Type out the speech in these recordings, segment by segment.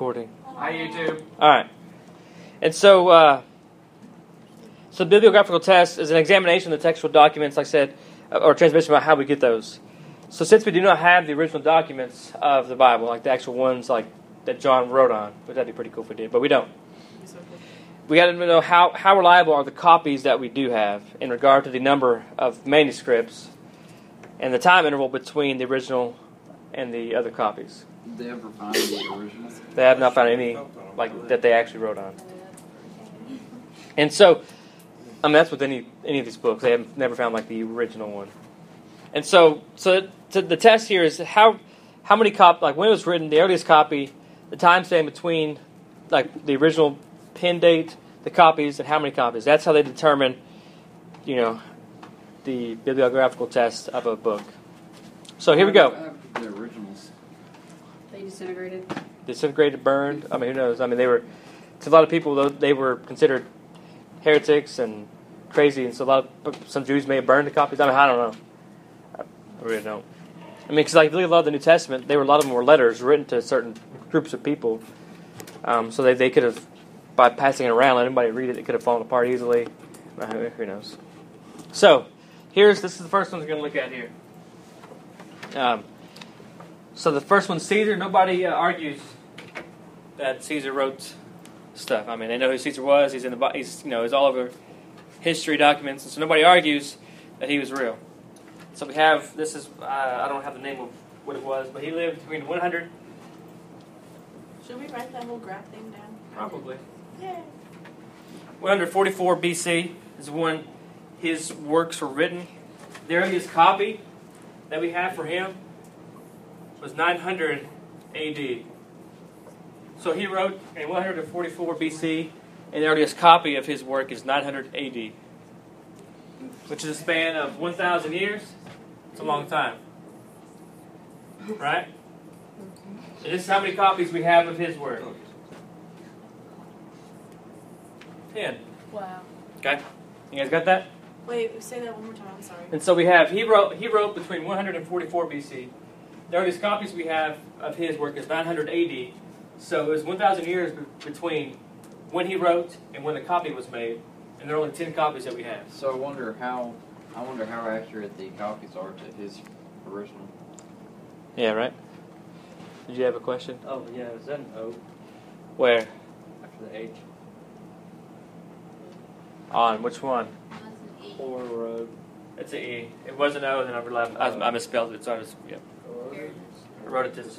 recording? I do. All right. And so, so the bibliographical test is an examination of the textual documents, like I said, or transmission about how we get those. So since we do not have the original documents of the Bible, like the actual ones like that John wrote on, which that'd be pretty cool if we did, but we don't. We got to know how reliable are the copies that we do have in regard to the number of manuscripts and the time interval between the original and the other copies. Did they ever find the original? They have not found any like that they actually wrote on. And so, I mean, that's with any of these books. They have never found like the original one. And so the test here is how many copies, like when it was written, the earliest copy, the time span between like the original pen date, the copies, and how many copies. That's how they determine, you know, the bibliographical test of a book. So here we go. The originals. They disintegrated. Disintegrated, burned. I mean, who knows? I mean, they were, to a lot of people, they were considered heretics and crazy, and so some Jews may have burned the copies. I mean, I don't know. I really don't. I mean, because like, if you look at a lot of the New Testament, a lot of them were letters written to certain groups of people. So they could have, by passing it around, let anybody read it, it could have fallen apart easily. Who knows? So, this is the first one we're going to look at here. So the first one's Caesar. Nobody argues that Caesar wrote stuff. I mean, they know who Caesar was. He's in the, he's all over history documents, and so nobody argues that he was real. So we have this is I don't have the name of what it was, but he lived between 100. Should we write that whole graph thing down? Probably. Yeah. 144 BC is when his works were written. The earliest copy that we have for him was 900 AD. So he wrote in 144 BC, and the earliest copy of his work is 900 AD, which is a span of 1,000 years. It's a long time. Right? And this is how many copies we have of his work. 10. Wow. Okay. You guys got that? Wait, say that one more time. I'm sorry. And so we have, he wrote between 144 BC. The earliest copies we have of his work is 980, so it was 1,000 years between when he wrote and when the copy was made, and there are only 10 copies that we have. So I wonder how accurate the copies are to his original. Yeah, right. Did you have a question? Oh yeah, is that an O? Where? After the H. On which one? Or it's an E. It was an O, then I misspelled it. So I just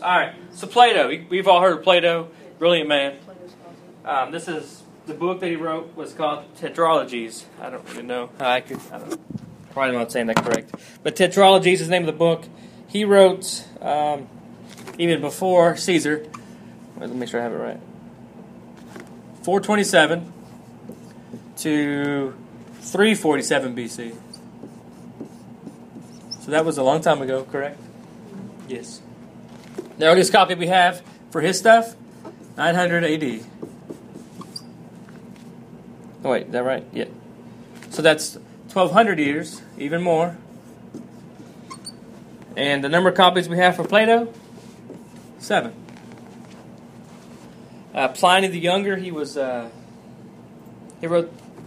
All right, so Plato. We've all heard of Plato, brilliant man. This is the book that he wrote was called Tetralogies. I don't really know. Probably not saying that correct. But Tetralogies is the name of the book. He wrote even before Caesar. Let me make sure I have it right. 427 to 347 BC. So that was a long time ago, correct? Yes. The earliest copy we have for his stuff, 900 AD. Oh, wait, is that right? Yeah. So that's 1,200 years, even more. And the number of copies we have for Plato, 7. Pliny the Younger, he wrote a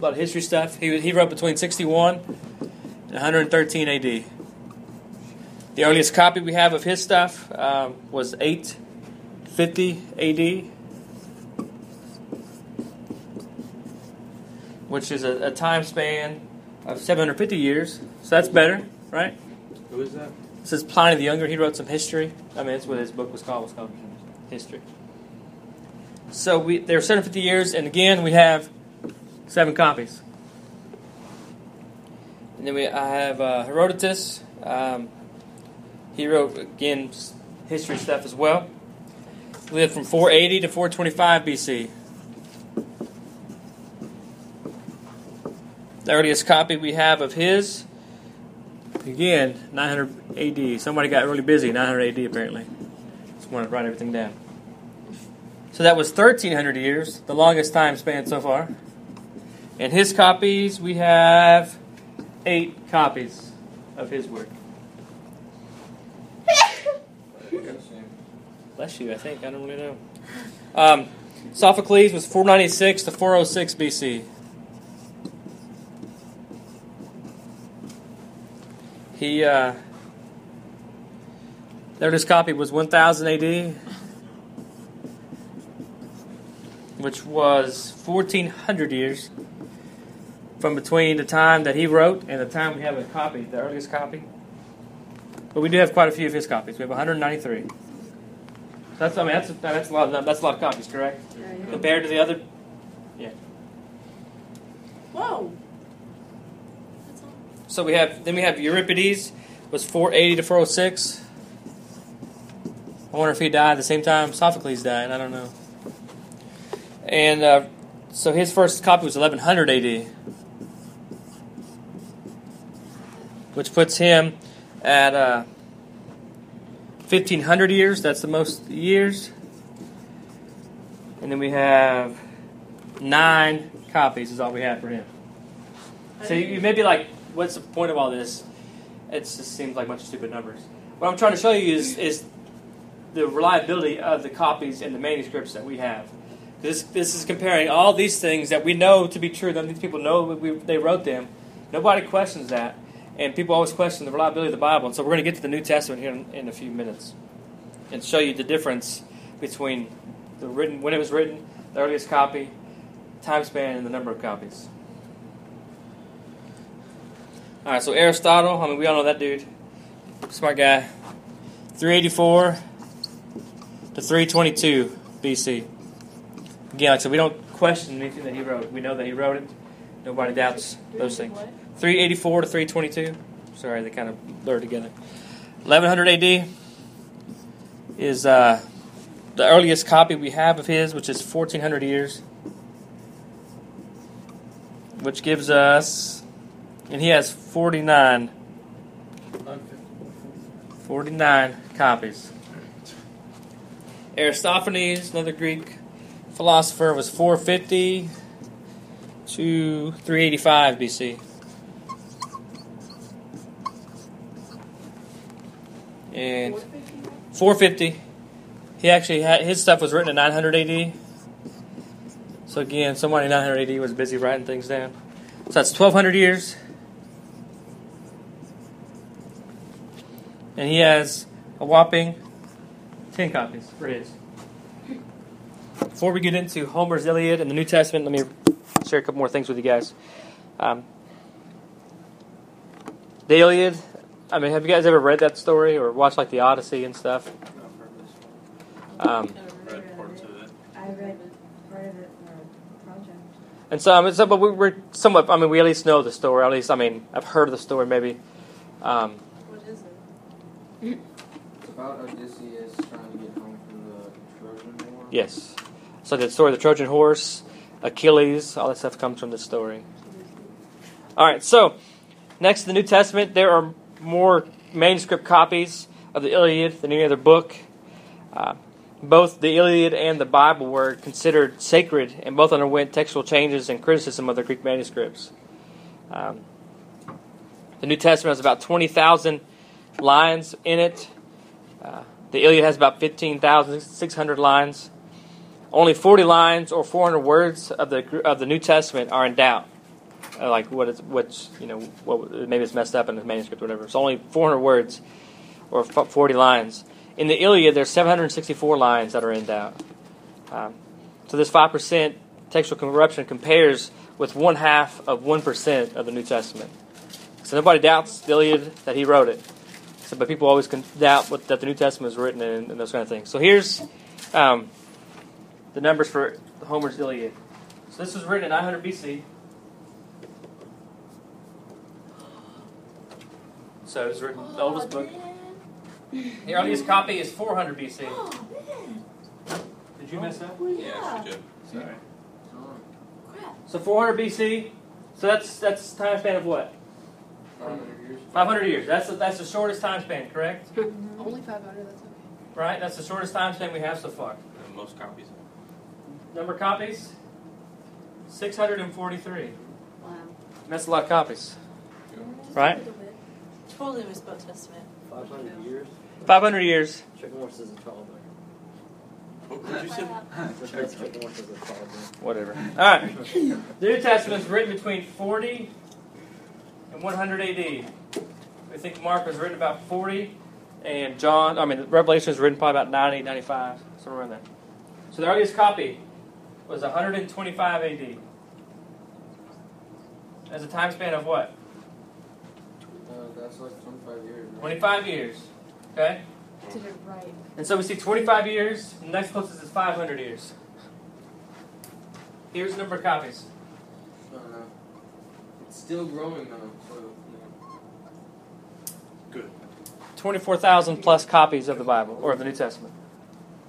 lot of history stuff. He wrote between 61 and 113 AD. The earliest copy we have of his stuff was 850 AD, which is a time span of 750 years. So that's better, right? Who is that? This is Pliny the Younger. He wrote some history. I mean, that's what his book was called. Was called History. So there are 750 years, and again, we have 7 copies. And then I have Herodotus. He wrote, again, history stuff as well. He lived from 480 to 425 BC. The earliest copy we have of his, again, 900 AD. Somebody got really busy, 900 AD apparently. Just wanted to write everything down. So that was 1,300 years, the longest time span so far. And his copies, we have 8 copies of his work. Bless you, I think. I don't really know. Sophocles was 496 to 406 BC. Their copy was 1000 AD, which was 1400 years from between the time that he wrote and the time we have a copy, the earliest copy. But we do have quite a few of his copies. We have 193. So that's, I mean, that's a lot of, that's a lot of copies, correct? Yeah. Compared to the other, yeah. Whoa. That's all. So we have Euripides was 480 to 406. I wonder if he died at the same time Sophocles died. I don't know. And so his first copy was 1100 AD, which puts him at 1500 years. That's the most years. And then we have 9 copies is all we have for him. So you may be like, what's the point of all this? It just seems like a bunch of stupid numbers. What I'm trying to show you is the reliability of the copies and the manuscripts that we have. This is comparing all these things that we know to be true. That these people know they wrote them. Nobody questions that. And people always question the reliability of the Bible. And so we're going to get to the New Testament here in a few minutes and show you the difference between the written, when it was written, the earliest copy, time span, and the number of copies. All right, so Aristotle, I mean, we all know that dude. Smart guy. 384 to 322 B.C. Again, like I said, we don't question anything that he wrote. We know that he wrote it. Nobody doubts those things. 384 to 322. Sorry, they kind of blur together. 1100 AD is the earliest copy we have of his, which is 1400 years. Which gives us, and he has 49 copies. Aristophanes, another Greek philosopher, was 450 to 385 BC. And 450, he actually had, his stuff was written in 900 AD. So again, somebody in 900 AD was busy writing things down. So that's 1200 years. And he has a whopping 10 copies for his. Before we get into Homer's Iliad and the New Testament, let me share a couple more things with you guys. The Iliad, I mean, have you guys ever read that story or watched like the Odyssey and stuff? Read parts of it. I read part of it for a project. And so, but we're somewhat, we at least know the story. At least, I've heard of the story maybe. What is it? It's about Odysseus trying to get home from the Trojan War. Yes. So the story of the Trojan horse, Achilles, all that stuff comes from this story. All right, so next to the New Testament, there are more manuscript copies of the Iliad than any other book. Both the Iliad and the Bible were considered sacred, and both underwent textual changes and criticism of the Greek manuscripts. The New Testament has about 20,000 lines in it. The Iliad has about 15,600 lines. Only 40 lines or 400 words of the New Testament are in doubt, like maybe it's messed up in the manuscript or whatever. It's only 400 words or 40 lines. In the Iliad, there's 764 lines that are in doubt. So this 5% textual corruption compares with 0.5% of the New Testament. So nobody doubts the Iliad that he wrote it, so, but people always doubt that the New Testament was written and those kind of things. So here's the numbers for Homer's Iliad. So this was written in 900 BC. So it was written, the oldest book. The earliest copy is 400 BC. Did you mess up? Yeah, she did. Sorry. So 400 BC. So that's time span of what? 500 years. 500 years. That's the shortest time span, correct? Only 500. That's okay. Right. That's the shortest time span we have so far. And most copies. Number of copies? 643. Wow. That's a lot of copies. Yeah. Right? Totally missed Book Testament. 500 years. 500 years. Check more says 1200. What could you say? Whatever. All right. The New Testament is written between 40 and 100 A.D. I think Mark was written about 40, and Revelation was written probably about 90, 95, somewhere around there. So the earliest copy was 125 A.D. As a time span of what? That's like 25 years. Right? 25 years. Okay? Did it right. And so we see 25 years, and the next closest is 500 years. Here's the number of copies. It's still growing though. So, Good. 24,000 plus copies of the Bible, or of the New Testament.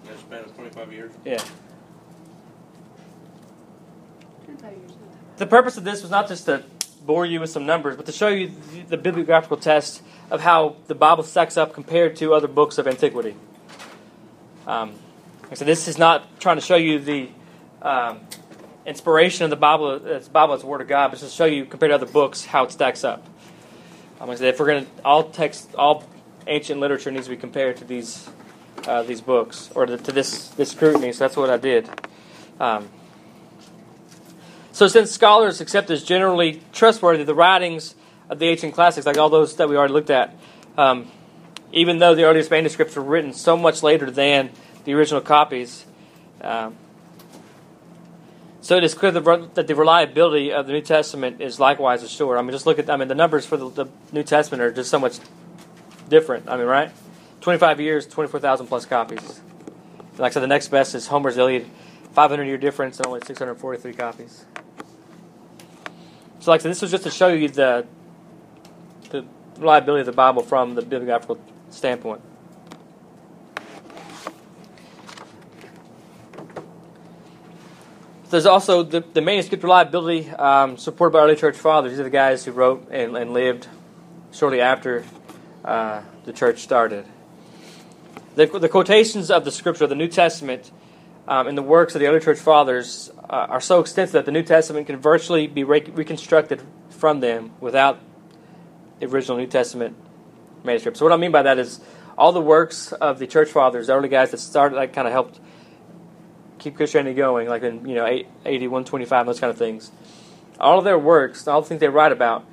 In that span of 25 years? Yeah. 25 years. The purpose of this was not just to bore you with some numbers, but to show you the bibliographical test of how the Bible stacks up compared to other books of antiquity. So this is not trying to show you the inspiration of the Bible, as the Word of God, but just to show you, compared to other books, how it stacks up. If we're going to, all ancient literature needs to be compared to these books, or to this scrutiny, so that's what I did. So since scholars accept as generally trustworthy the writings of the ancient classics, like all those that we already looked at, even though the earliest manuscripts were written so much later than the original copies, so it is clear that the reliability of the New Testament is likewise assured. Just look at the numbers for the New Testament are just so much different. Right? 25 years, 24,000 plus copies. Like I said, the next best is Homer's Iliad. 500-year difference and only 643 copies. So like I said, this was just to show you the reliability of the Bible from the bibliographical standpoint. There's also the manuscript reliability supported by early church fathers. These are the guys who wrote and lived shortly after the church started. The quotations of the Scripture of the New Testament and the works of the early church fathers are so extensive that the New Testament can virtually be reconstructed from them without the original New Testament manuscript. So what I mean by that is all the works of the church fathers, the early guys that started, like, kind of helped keep Christianity going, like in AD 125, those kind of things. All of their works, all the things they write about,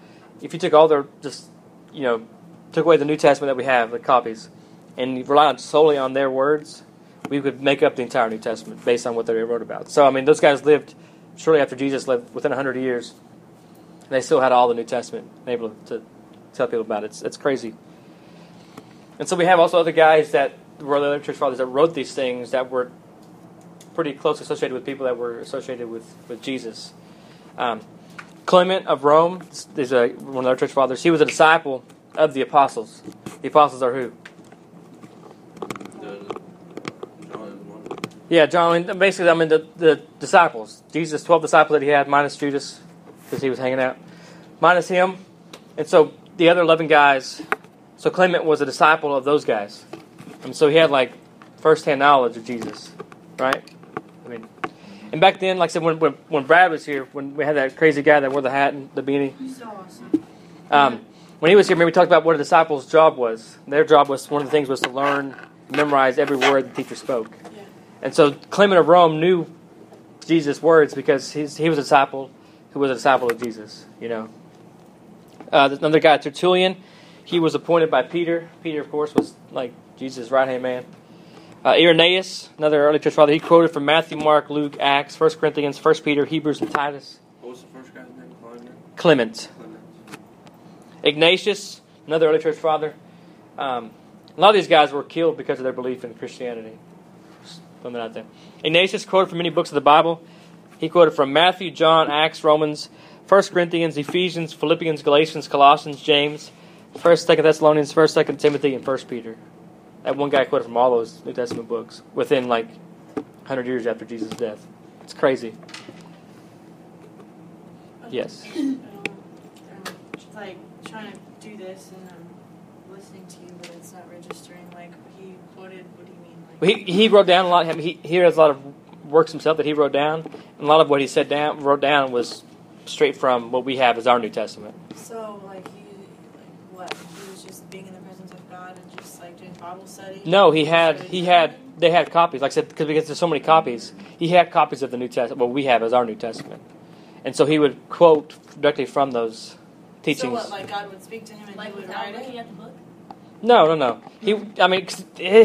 if you took all their took away the New Testament that we have, the copies, and you relied solely on their words, we could make up the entire New Testament based on what they wrote about. So, those guys lived shortly after Jesus lived, within 100 years. And they still had all the New Testament and able to tell people about it. It's crazy. And so we have also other guys that were the church fathers that wrote these things that were pretty closely associated with people that were associated with Jesus. Clement of Rome is one of our church fathers. He was a disciple of the apostles. The apostles are who? Yeah, John, basically, the disciples. Jesus, 12 disciples that he had, minus Judas, because he was hanging out. Minus him. And so the other 11 guys, so Clement was a disciple of those guys. And so he had, first-hand knowledge of Jesus, right? And back then, like I said, when Brad was here, when we had that crazy guy that wore the hat and the beanie. He's so awesome. When he was here, we talked about what a disciple's job was. Their job was, one of the things was to learn, memorize every word the teacher spoke. And so Clement of Rome knew Jesus' words because he was a disciple who was a disciple of Jesus, Another guy, Tertullian, he was appointed by Peter. Peter, of course, was Jesus' right-hand man. Irenaeus, another early church father, he quoted from Matthew, Mark, Luke, Acts, 1 Corinthians, 1 Peter, Hebrews, and Titus. What was the first guy's name? Clement. Ignatius, another early church father. A lot of these guys were killed because of their belief in Christianity. Out there. Ignatius quoted from many books of the Bible. He quoted from Matthew, John, Acts, Romans, 1 Corinthians, Ephesians, Philippians, Galatians, Colossians, James, 1st, 2nd Thessalonians, 1st, 2nd Timothy, and 1 Peter. That one guy quoted from all those New Testament books within 100 years after Jesus' death. It's crazy. Yes? Just trying to do this and I'm listening to you, but it's not registering. He quoted what he He wrote down a lot. He has a lot of works himself that he wrote down. And a lot of what he wrote down was straight from what we have as our New Testament. So, he was just being in the presence of God and just doing Bible study. No, he had they had copies, like I said, because there's so many copies. He had copies of the New Testament, what we have as our New Testament. And so he would quote directly from those teachings. So what, like God would speak to him and he would write it? At the book? No.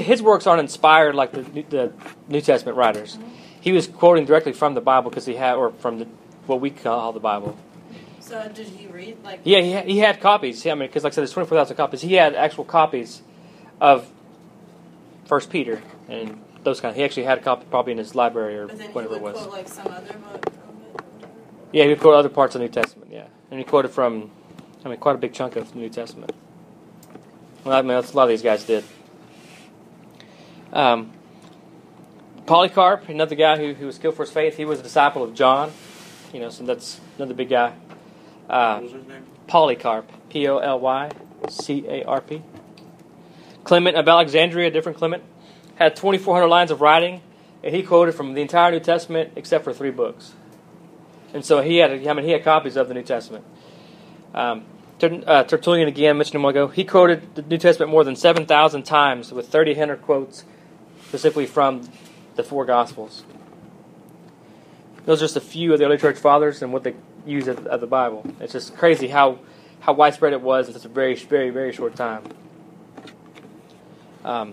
His works aren't inspired like the New Testament writers. Mm-hmm. He was quoting directly from the Bible because he had, or from what we call the Bible. So did he read? Yeah, he had copies. I mean, because like I said, there's 24,000 copies. He had actual copies of 1 Peter and those kind. He actually had a copy probably in his library or whatever it was. But then he would quote like some other book from it? Yeah, he would quote other parts of the New Testament, yeah. And he quoted from, quite a big chunk of the New Testament. Well, that's a lot of these guys did. Polycarp, another guy who was killed for his faith, he was a disciple of John. So that's another big guy. What was his name? Polycarp. Polycarp. Clement of Alexandria, a different Clement, had 2,400 lines of writing, and he quoted from the entire New Testament except for 3 books. And so he had copies of the New Testament. Tertullian, again, mentioned him a while ago, he quoted the New Testament more than 7,000 times with 3,000 quotes specifically from the 4 Gospels. Those are just a few of the early church fathers and what they used of the Bible. It's just crazy how widespread it was in such a very, very, very short time. I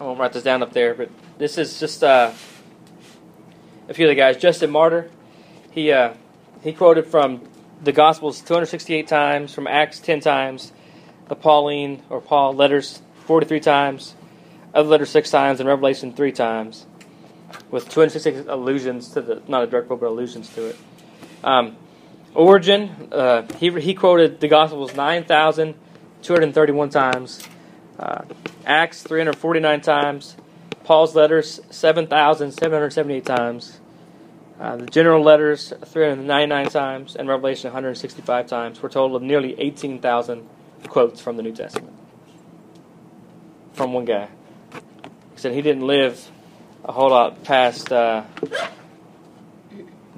won't write this down up there, but this is just a few of the guys. Justin Martyr, he quoted from the Gospels 268 times, from Acts 10 times, the Paul letters 43 times, other letters 6 times, and Revelation 3 times, with 266 allusions to the, not a direct quote, but allusions to it. Origen, he quoted the Gospels 9,231 times, Acts 349 times, Paul's letters 7,778 times, the general letters 399 times, and Revelation 165 times, for a total of nearly 18,000 quotes from the New Testament from one guy. He said he didn't live a whole lot past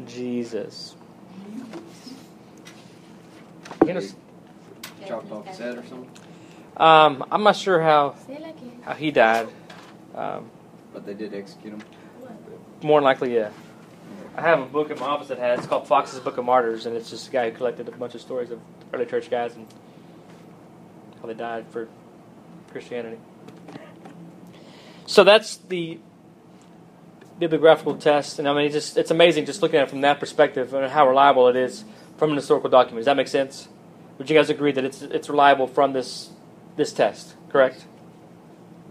Jesus. You know, chopped off his head or something? I'm not sure how he died. But they did execute him? More than likely, yeah. I have a book in my office that it's called Fox's Book of Martyrs, and it's just a guy who collected a bunch of stories of early church guys and how they died for Christianity. So that's the bibliographical test, and it's amazing just looking at it from that perspective and how reliable it is from an historical document. Does that make sense? Would you guys agree that it's reliable from this test, correct?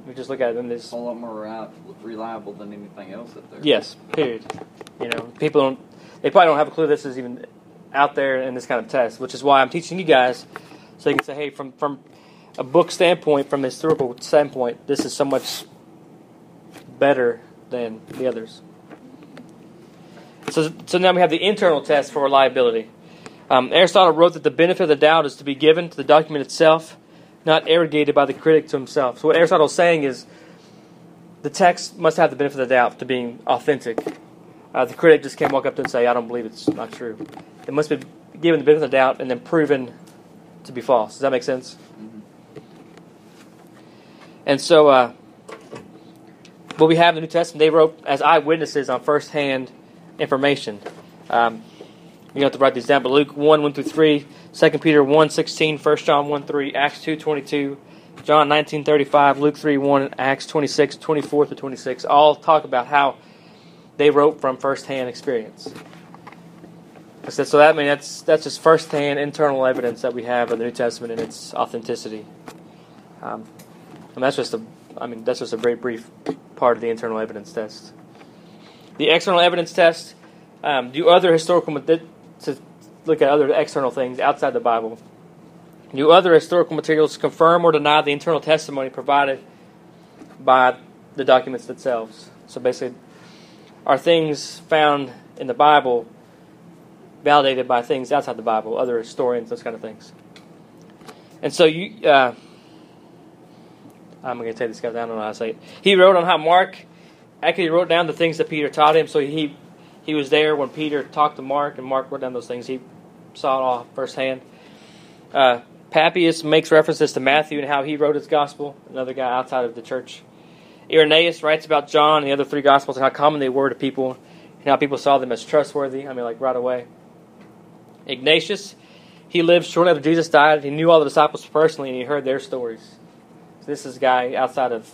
We just look at it in this. A whole lot more reliable than anything else up there. Yes, period. People probably don't have a clue this is even out there in this kind of test, which is why I'm teaching you guys so you can say, hey, from a book standpoint, from a historical standpoint, this is so much better than the others. So now we have the internal test for reliability. Aristotle wrote that the benefit of the doubt is to be given to the document itself, not arrogated by the critic to himself. So what Aristotle's saying is the text must have the benefit of the doubt to being authentic. The critic just can't walk up to it and say, I don't believe it's not true. It must be given the benefit of the doubt and then proven to be false. Does that make sense? Mm-hmm. And so what we have in the New Testament, they wrote as eyewitnesses on first-hand information. You don't have to write these down, but Luke 1:1-3, 2 Peter 1:16, 1 John 1:3, Acts 2:22, John 19:35, Luke 3:1, and Acts 26:24-26 all talk about how they wrote from first-hand experience. So that that's just first-hand internal evidence that we have of the New Testament and its authenticity. And that's just a very brief part of the internal evidence test. The external evidence test. To look at other external things outside the Bible. Do other historical materials confirm or deny the internal testimony provided by the documents themselves? So basically, are things found in the Bible validated by things outside the Bible, other historians, those kind of things? And so I'm going to take this guy down. I don't know how to say it. He wrote on how Mark actually wrote down the things that Peter taught him, so he was there when Peter talked to Mark, and Mark wrote down those things. He saw it all firsthand. Papias makes references to Matthew and how he wrote his gospel, another guy outside of the church. Irenaeus writes about John and the other three Gospels and how common they were to people and how people saw them as trustworthy, right away. Ignatius, he lived shortly after Jesus died. He knew all the disciples personally, and he heard their stories. So this is a guy outside of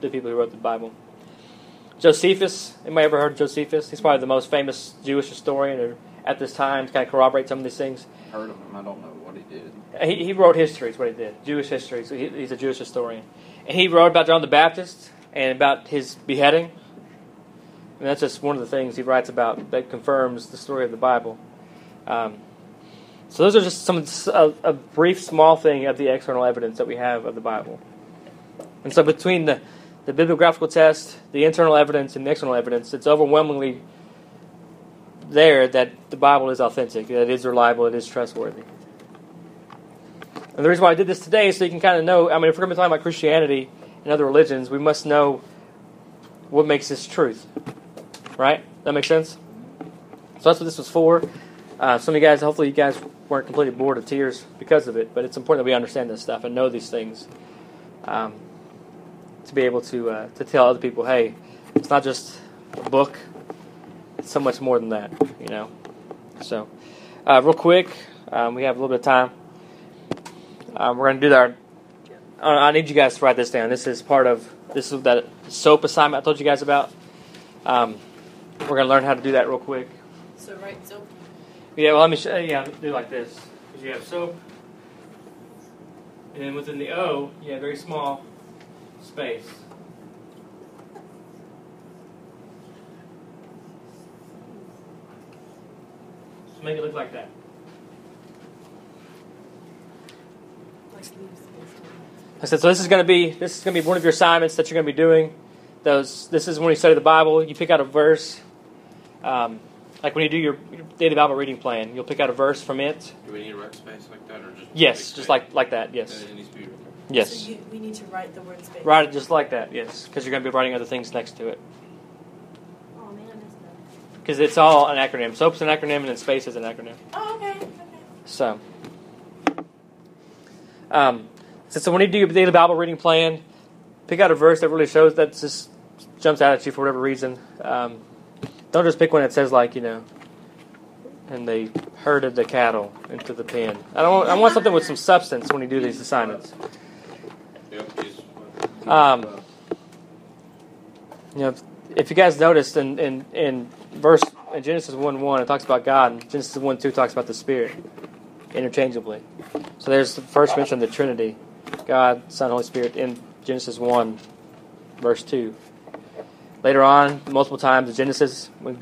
the people who wrote the Bible. Josephus, anybody ever heard of Josephus? He's probably the most famous Jewish historian at this time to kind of corroborate some of these things. Heard of him, I don't know what he did. He wrote history, is what he did. Jewish history, so he's a Jewish historian. And he wrote about John the Baptist and about his beheading. And that's just one of the things he writes about that confirms the story of the Bible. So those are just a brief, small thing of the external evidence that we have of the Bible. And so between the bibliographical test, the internal evidence, and the external evidence, it's overwhelmingly there that the Bible is authentic, that it is reliable, it is trustworthy. And the reason why I did this today is so you can kind of know, if we're going to be talking about Christianity and other religions, we must know what makes this truth. Right? That makes sense? So that's what this was for. Some of you guys, hopefully you guys weren't completely bored of tears because of it, but it's important that we understand this stuff and know these things to be able to tell other people, hey, it's not just a book, it's so much more than that, So, real quick, we have a little bit of time. We're going to do our... I need you guys to write this down. This is that SOAP assignment I told you guys about. We're going to learn how to do that real quick. So write SOAP. Yeah, well, let me show you how to do it like this. Because you have soap, and then within the O, you have a very small space. So make it look like that. I said, so this is going to be one of your assignments that you're going to be doing. This is when you study the Bible. You pick out a verse. Like when you do your daily Bible reading plan, you'll pick out a verse from it. Do we need a write space like that, or just yes, just like that? Yes. It needs to be written. Yes. So we need to write the word space. Write it just like that. Yes, because you're going to be writing other things next to it. Oh man, I missed that. Because it's all an acronym. SOAP's an acronym, and then space is an acronym. Oh okay. So, so when you do your daily Bible reading plan, pick out a verse that really shows that just jumps out at you for whatever reason. Don't just pick one that says and they herded the cattle into the pen. I want something with some substance when you do these assignments. If you guys noticed in verse in Genesis 1:1, it talks about God, and Genesis 1:2 talks about the Spirit interchangeably. So there's the first mention of the Trinity, God, Son, Holy Spirit, in Genesis 1, verse 2. Later on, multiple times in Genesis, when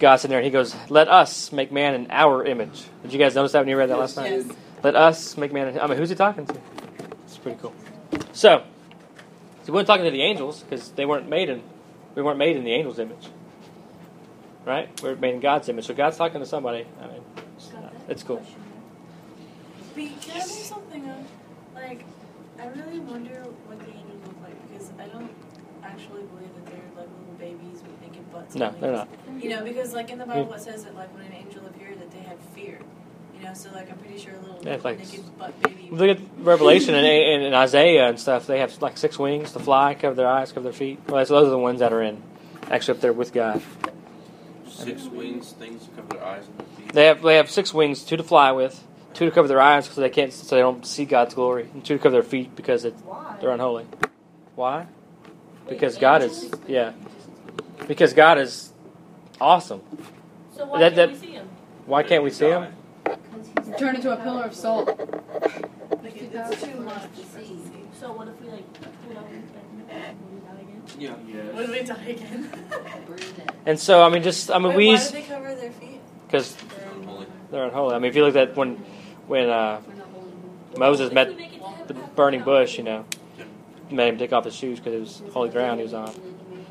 God's in there, and he goes, "Let us make man in our image." Did you guys notice that when you read that last night? Yes. Let us make man in... who's he talking to? It's pretty cool. So, he wasn't talking to the angels, because we weren't made in the angels' image. Right? We were made in God's image. So God's talking to somebody. It's cool. Wait, can I bring something up? I really wonder what the angels look like, because I don't actually believe that they're little babies with naked butts. No, they're not. Because in the Bible it says that when an angel appeared that they had fear. So I'm pretty sure a little naked butt baby. Look at Revelation and Isaiah and stuff. They have 6 wings to fly, cover their eyes, cover their feet. Well, so those are the ones that are actually up there with God. 6 wings, things to cover their eyes and their feet. They have 6 wings, 2 to fly with, 2 to cover their eyes so they don't see God's glory, and 2 to cover their feet because they're unholy. Why? Because God is, because God is awesome. So why can't we see him? Why can't we see him? Turn into a pillar of salt. It's too much to see. So what if we die again? Yeah. What if we die again? And so why do they cover their feet? Because they're unholy. If you look at when Moses met the burning bush, made him take off his shoes because it was holy ground he was on.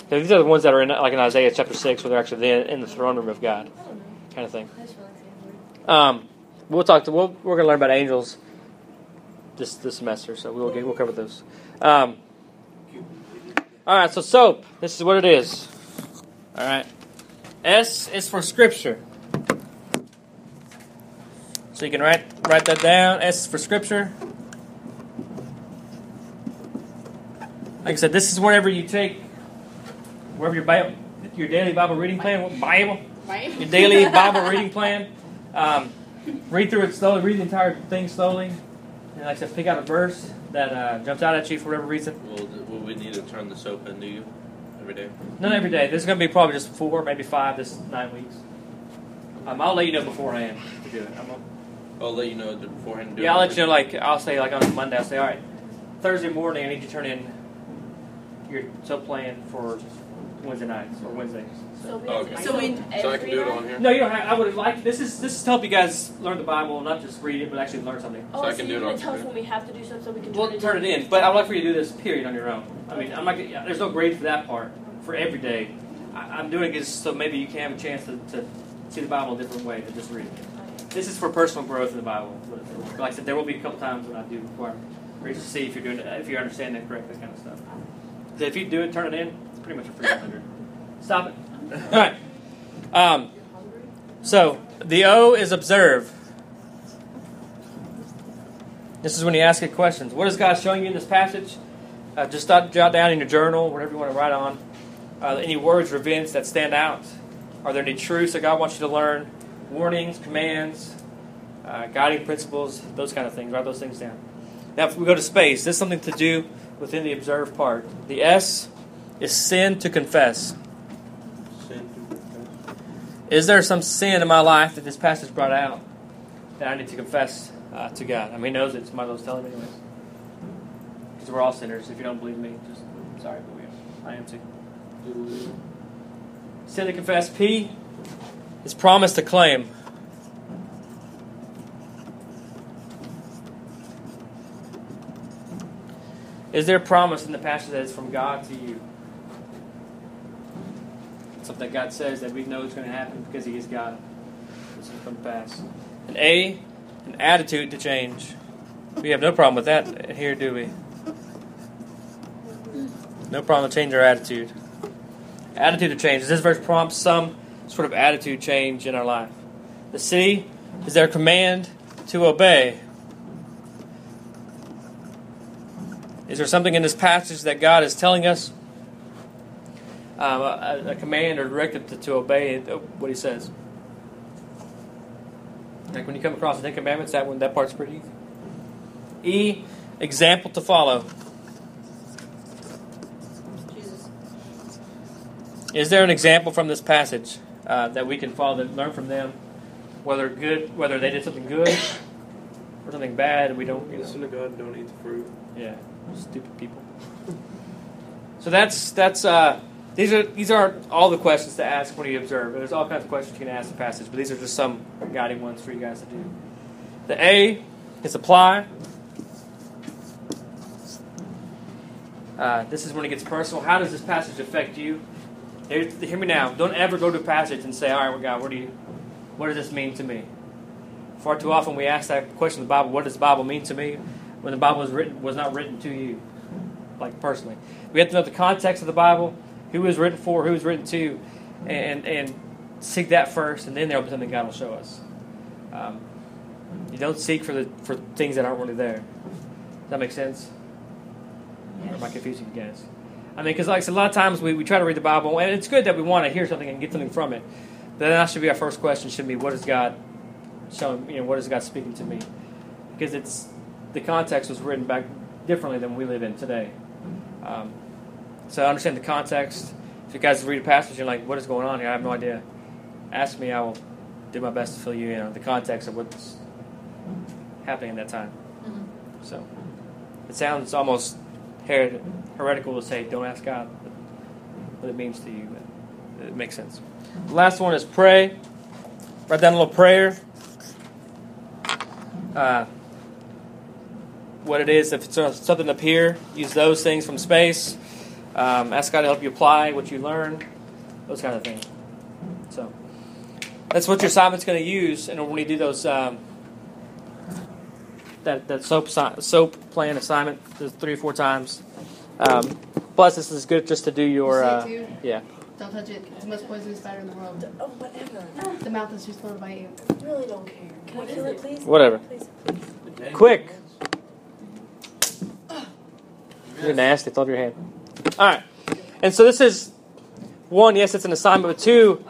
So these are the ones that are in Isaiah chapter 6 where they're actually in the throne room of God, kind of thing. We're going to learn about angels this semester, so we'll cover those. All right, so SOAP. This is what it is. All right, S is for Scripture. So you can write that down. S is for Scripture. Like I said, this is wherever you take, wherever your Bible, your daily Bible reading plan, your daily Bible reading plan. Read through it slowly, read the entire thing slowly, and like I said, pick out a verse that jumps out at you for whatever reason. Will we need to turn this open to you every day? Not every day. There's going to be probably just 4, maybe 5, this 9 weeks. I'll let you know beforehand to do it. I'll let you know beforehand. Yeah, I'll let you know, like, I'll say, like, on Monday, I'll say, all right, Thursday morning, I need you to turn in your sub plan for Wednesday nights or Wednesdays. So I can do it on here? No, you don't have, I would like, this is to help you guys learn the Bible, not just read it, but actually learn something. Oh, so I can do it on here. Tell us when we have to do something so we can turn it in, but I would like for you to do this period on your own. I mean, I'm not, there's no grade for that part, for every day. I'm doing it so maybe you can have a chance to see the Bible a different way than just reading it. This is for personal growth in the Bible. Like I said, there will be a couple times when I do requirements to see if you're doing it, if you understand it correctly, this kind of stuff. So if you do it, turn it in, it's pretty much a free 100. Stop it. All right. So the O is observe. This is when you ask it questions. What is God showing you in this passage? Just jot down in your journal, whatever you want to write on. Any words or events that stand out? Are there any truths that God wants you to learn? Warnings, commands, guiding principles, those kind of things. Write those things down. Now, if we go to space, this is something to do within the observe part. The S is sin to confess. Is there some sin in my life that this passage brought out that I need to confess to God? I mean, he knows it. Somebody was telling me anyways. Because we're all sinners. If you don't believe me, just sorry, but I am too. Sin to confess. P is promise to claim. Is there a promise in the passage that is from God to you? Something that God says that we know is going to happen because He is God. This is from the past. And A, an attitude to change. We have no problem with that here, do we? No problem to change our attitude. Attitude to change. Does this verse prompt some sort of attitude change in our life? The C, is there a command to obey? Is there something in this passage that God is telling us? A command or directive to obey what He says. Like when you come across the Ten Commandments, that part's pretty easy. E, example to follow. Jesus. Is there an example from this passage that we can follow, that learn from them, whether good, whether they did something good or something bad, and we don't. Listen to God, and don't eat the fruit. Yeah, stupid people. So that's. These are all the questions to ask when you observe. There's all kinds of questions you can ask the passage, but these are just some guiding ones for you guys to do. The A is apply. This is when it gets personal. How does this passage affect you? Hear me now. Don't ever go to a passage and say, all right, well, God, what does this mean to me? Far too often we ask that question in the Bible, what does the Bible mean to me? When the Bible was not written to you, like personally. We have to know the context of the Bible. Who was written for? Who was written to? And seek that first, and then there will be something God will show us. You don't seek for things that aren't really there. Does that make sense? Yes. Or am I confusing you guys? I mean, because like I said, a lot of times we try to read the Bible, and it's good that we want to hear something and get something from it. But that should be our first question. Should be, what is God showing? You know, what is God speaking to me? Because it's the context was written back differently than we live in today. So I understand the context. If you guys read a passage, you're like, what is going on here? I have no idea. Ask me, I will do my best to fill you in on the context of what's happening in that time. Mm-hmm. So it sounds almost heretical to say, don't ask God what it means to you. But it makes sense. The last one is pray. Write down a little prayer. What it is, if it's something up here, use those things from space. Ask God to help you apply what you learn, those kind of things. So that's what your assignment's going to use, and when you do those that soap plan assignment, 3 or 4 times. Plus, this is good just to do your yeah. Don't touch it. It's the most poisonous spider in the world. Oh, whatever. The mouth is too slow to bite you. I really don't care. Can I kill it, please? Whatever. Please. Quick. You're nasty. It's all over your hand. All right. And so this is, one, yes, it's an assignment, but two,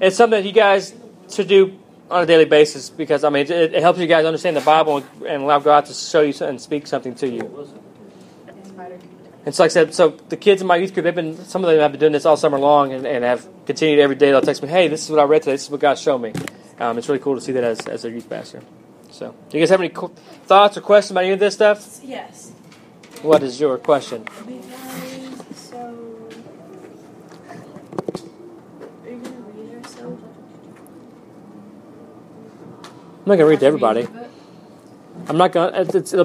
it's something that you guys should do on a daily basis because, I mean, it helps you guys understand the Bible and allow God to show you and speak something to you. And so, like I said, so the kids in my youth group, some of them have been doing this all summer long and have continued every day. They'll text me, hey, this is what I read today. This is what God showed me. It's really cool to see that as their youth pastor. So, do you guys have any thoughts or questions about any of this stuff? Yes. What is your question? Because, so, are you going to read or so? I'm not going to read to everybody. I'm not going to.